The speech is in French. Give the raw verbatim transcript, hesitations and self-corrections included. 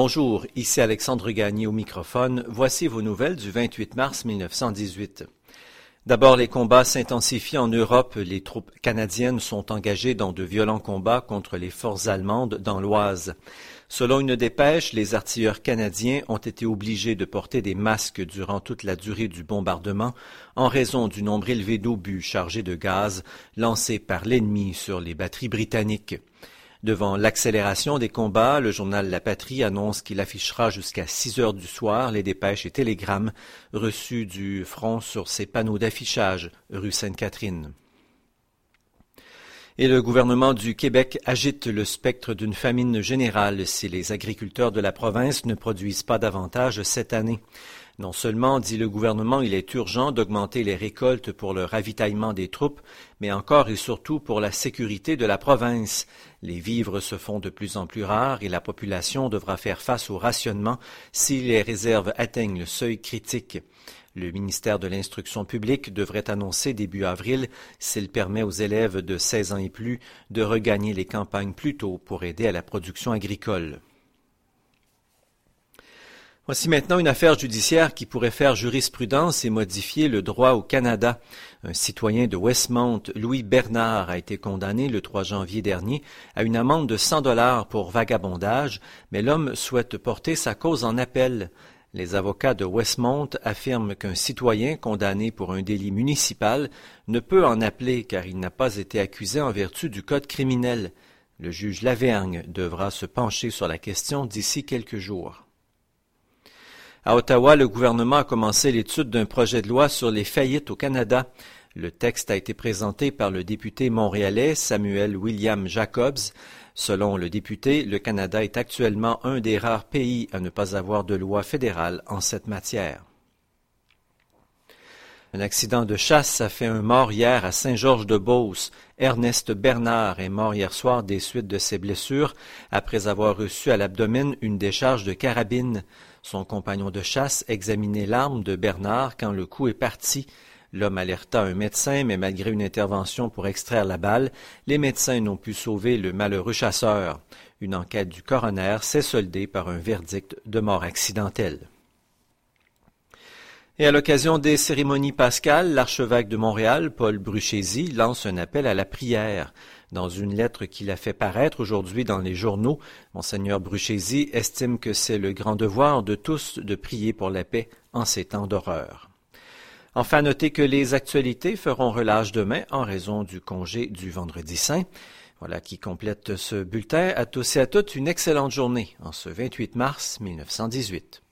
Bonjour, ici Alexandre Gagné au microphone. Voici vos nouvelles du vingt-huit mars mille neuf cent dix-huit. D'abord, les combats s'intensifient en Europe. Les troupes canadiennes sont engagées dans de violents combats contre les forces allemandes dans l'Oise. Selon une dépêche, les artilleurs canadiens ont été obligés de porter des masques durant toute la durée du bombardement en raison du nombre élevé d'obus chargés de gaz lancés par l'ennemi sur les batteries britanniques. Devant l'accélération des combats, le journal La Patrie annonce qu'il affichera jusqu'à six heures du soir les dépêches et télégrammes reçus du front sur ses panneaux d'affichage, rue Sainte-Catherine. Et le gouvernement du Québec agite le spectre d'une famine générale si les agriculteurs de la province ne produisent pas davantage cette année. Non seulement, dit le gouvernement, il est urgent d'augmenter les récoltes pour le ravitaillement des troupes, mais encore et surtout pour la sécurité de la province. Les vivres se font de plus en plus rares et la population devra faire face au rationnement si les réserves atteignent le seuil critique. Le ministère de l'Instruction publique devrait annoncer début avril s'il permet aux élèves de seize ans et plus de regagner les campagnes plus tôt pour aider à la production agricole. Voici maintenant une affaire judiciaire qui pourrait faire jurisprudence et modifier le droit au Canada. Un citoyen de Westmount, Louis Bernard, a été condamné le trois janvier dernier à une amende de cent dollars pour vagabondage, mais l'homme souhaite porter sa cause en appel. Les avocats de Westmount affirment qu'un citoyen condamné pour un délit municipal ne peut en appeler car il n'a pas été accusé en vertu du code criminel. Le juge Lavergne devra se pencher sur la question d'ici quelques jours. À Ottawa, le gouvernement a commencé l'étude d'un projet de loi sur les faillites au Canada. Le texte a été présenté par le député montréalais Samuel William Jacobs. Selon le député, le Canada est actuellement un des rares pays à ne pas avoir de loi fédérale en cette matière. Un accident de chasse a fait un mort hier à Saint-Georges-de-Beauce. Ernest Bernard est mort hier soir des suites de ses blessures après avoir reçu à l'abdomen une décharge de carabine. Son compagnon de chasse examinait l'arme de Bernard quand le coup est parti. L'homme alerta un médecin, mais malgré une intervention pour extraire la balle, les médecins n'ont pu sauver le malheureux chasseur. Une enquête du coroner s'est soldée par un verdict de mort accidentelle. Et à l'occasion des cérémonies pascales, l'archevêque de Montréal, Paul Bruchesi, lance un appel à la prière. Dans une lettre qu'il a fait paraître aujourd'hui dans les journaux, Monseigneur Bruchesi estime que c'est le grand devoir de tous de prier pour la paix en ces temps d'horreur. Enfin, notez que les actualités feront relâche demain en raison du congé du Vendredi Saint. Voilà qui complète ce bulletin. À tous et à toutes, une excellente journée en ce vingt-huit mars mille neuf cent dix-huit.